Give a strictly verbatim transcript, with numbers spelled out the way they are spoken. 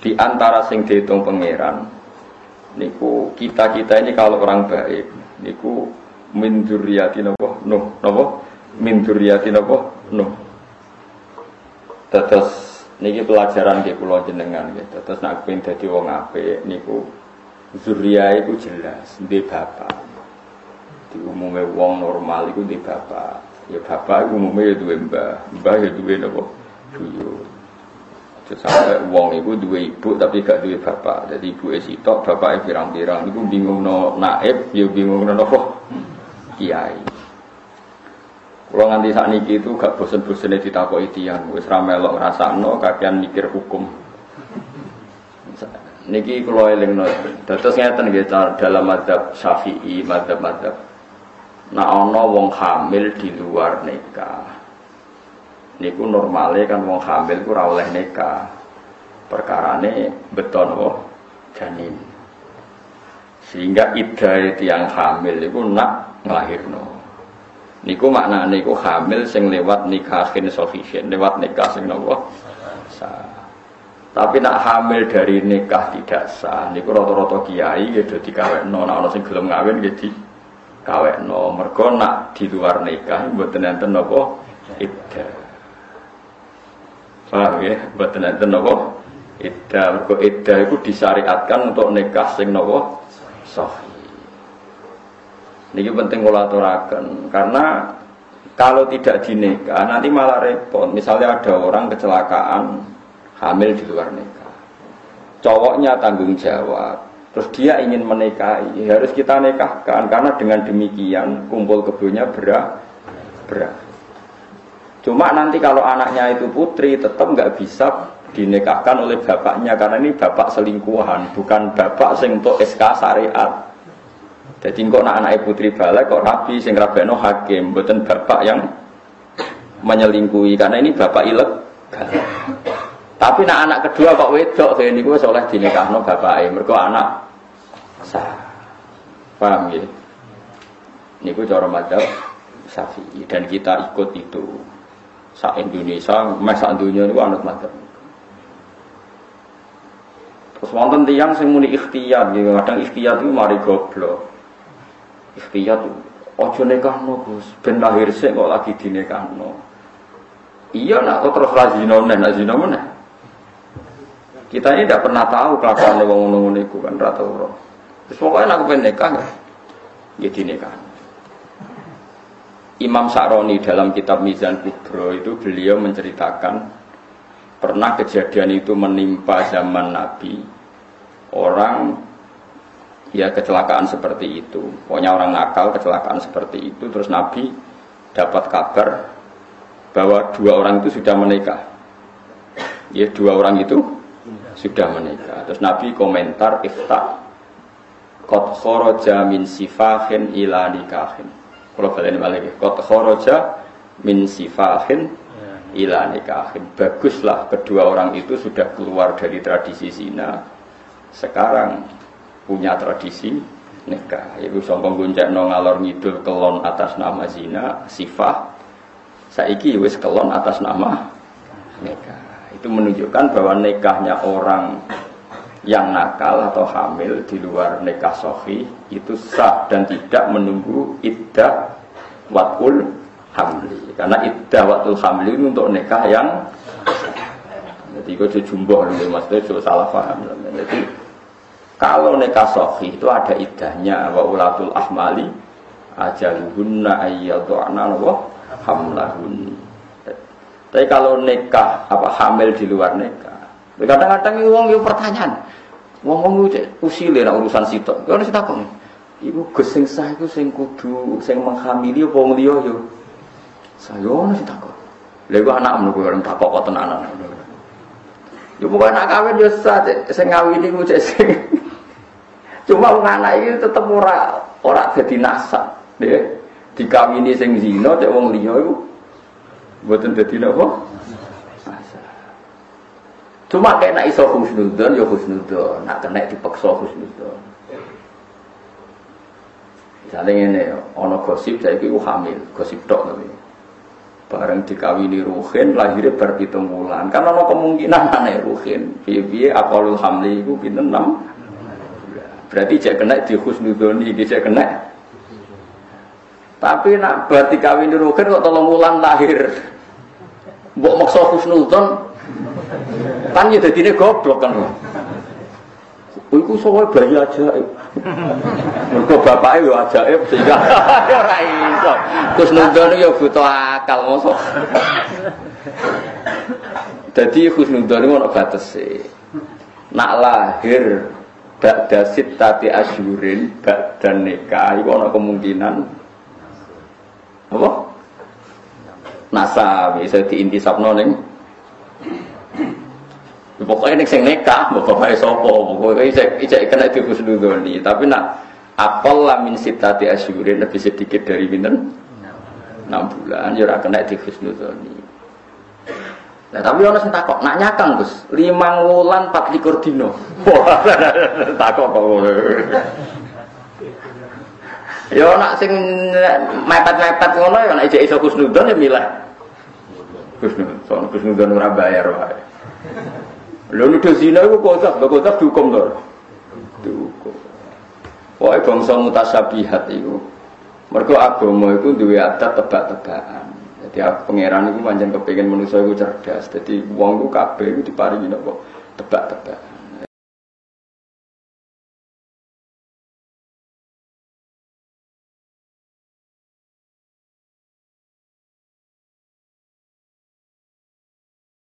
Di antara sing dihitung pangeran niku kita-kita ini kalau orang baik niku min dzurriyyati Nuh napa min dzurriyyati Nuh. Terus niki pelajaran nggih kula jenengan nggih. Terus nek pengin dadi wong apik niku dzurriyah iku jelas ndek bapak. Di umume wong normal iku ndek bapak. Ya bapak umume ya duwe mbah, mbah ya duwe napa buyut. Sampai uang itu dua ibu tapi gak dua bapak, jadi ibu esitok bapaknya pirang-pirang, itu bingung no naib, ya bingung no nopo kiai. Kalau nganti saat niki itu gak bosen-bosennya ditakoi tiang, wis ramelok rasakno kakean mikir hukum. Niki kalau eling no, terus ngeten kita dalam madzhab Syafi'i, madzhab-madzhab. Nah ono wong hamil di luar nikah. Niku normalnya kan wong hamil ku ora oleh nikah. Perkarane beton oh janin. Sehingga iddah tiyang hamil iku nak nglahirno. Niku maknane iku hamil sing lewat nikah sahih, lewat nikah sing nopo sah. Tapi nak hamil dari nikah tidak sah. Niku rata-rata kiai ya do dikawekno, ana sing gelem ngawin nggih dikawekno. Mergo nak di luar nikah mboten enten napa iddah. Paham ya, buat nenten nopo iddah, mergo iddah itu disyariatkan untuk nikah sing nopo sahih. Niki penting kula aturaken karena kalau tidak dinikah nanti malah repot. Misalnya ada orang kecelakaan hamil di luar nikah, cowoknya tanggung jawab, terus dia ingin menikahi, harus kita nikahkan karena dengan demikian kumpul kebunnya berah berah. Cuma nanti kalau anaknya itu putri tetap nggak bisa dinikahkan oleh bapaknya karena ini bapak selingkuhan, bukan bapak sing untuk S K syariat. Jadi kok nak anaknya putri balik kok rabi sing rabeno hakim, bukan bapak yang menyelingkuhi karena ini bapak ilegal. Tapi nak anak kedua kok wedok, saya ini gue soleh dinikahno bapaknya, mergo anak sah. Paham ya? Ini gue cara madzhab Syafi'i dan kita ikut itu. Sa Indonesia, masa dunia itu anut madzhab. Terus wonten tiyang sing muni ikhtiyat, kadang ikhtiyat itu mari goblok. Ikhtiyat ojo nekahno Gus, ben lahir sik kok lagi dinekahno. Iya nak kok terus razina meneh, razina meneh. Kita ini tidak pernah tahu kelakuane wong ngono-ngono iku kan ra tau ora. Wis pokoke nek kepen nikah ya dinekahno. Imam Sa'roni dalam kitab Mizan Kubro itu beliau menceritakan pernah kejadian itu menimpa zaman Nabi, orang ya kecelakaan seperti itu, pokoknya orang nakal kecelakaan seperti itu. Terus Nabi dapat kabar bahwa dua orang itu sudah menikah, ya dua orang itu sudah menikah. Terus Nabi komentar ifta qad kharaja min sifahin ila nikahin. Kalau balik balik, kot khoroja min sifahin ila nikahin. Baguslah kedua orang itu sudah keluar dari tradisi zina. Sekarang punya tradisi nikah. Ibu sombong gunjak no ngalor ngidul kelon atas nama zina sifah. Saiki wis kelon atas nama nikah. Itu menunjukkan bahwa nikahnya orang yang nakal atau hamil di luar nikah sahih itu sah dan tidak menunggu iddah watul hamli, karena iddah watul hamli itu untuk nikah yang jadi itu jumbo, maksudnya itu salah paham. Jadi kalau nikah sahih itu ada iddahnya, wa ulatul ahmali ajaluhunna ayyadu'na wa hamlahun. Tapi kalau nikah apa hamil di luar nikah, kadang-kadang wong yo pertanyaan. Wong-wong iki usile nek urusan sitok. Yo wis takon. Iku gesing sah iku sing kudu sing menghamili apa wong liya yo. Sayono sing takon. Lha iku anakmu kok ora takok kok tenanan. Yo pokoke nek kawin yo sah sing ngawini ku cek sing. Cuma wong anak iki tetep ora ora dadi nasab, nggih. Dikawini sing zina cek wong liya iku mboten dadi napa? Cuma kena iso khusnudon, ya khusnudon. Nak kena dipaksa khusnudon. Misalnya ini, ada gosip, saya itu hamil. Gosip dok. Bareng dikawini Ruhin, lahirnya berhitung bulan. Karena ada kemungkinan aneh Ruhin. Biar-biar akalul hamli itu pinter enam. Berarti dia kena di Husnudoni, dia kena. Tapi nak berarti kawini Ruhin kok tolong bulan lahir. Mbok maksa Husnudon. Kan ya jadinya goblok kan. Itu soalnya bayi ajaib. Mereka bapaknya ya ajaib sehingga ya raiso Husnudon ya butuh akal masa jadi Husnudon itu ada batasnya nak lahir bakda sittati asyurin bakda nikah itu ada kemungkinan apa? Nasa bisa diintisap noning pokoknya ini yang nikah, pokoknya sopo pokoknya ini kena dihusnudoni tapi nak apalah min sitati asyurin lebih sedikit dari minum enam bulan, ya kena dihusnudoni nah tapi orang yang takut, nak nyakang Gus limang wulan pat likur dino wah, takut ya nak sing mepet-mepet ngono ya nak ijek-ijek husnudon ya milah husnudon, soalnya husnudon ora bayar wae lalu di sini itu kotak, kotak dihukum lho dihukum wah bangsa mutasabihat itu mereka agama itu duwe adat tebak-tebakan jadi pengeran itu panjang kepingin manusia itu cerdas jadi uang itu kabeh itu diparingi tebak-tebakan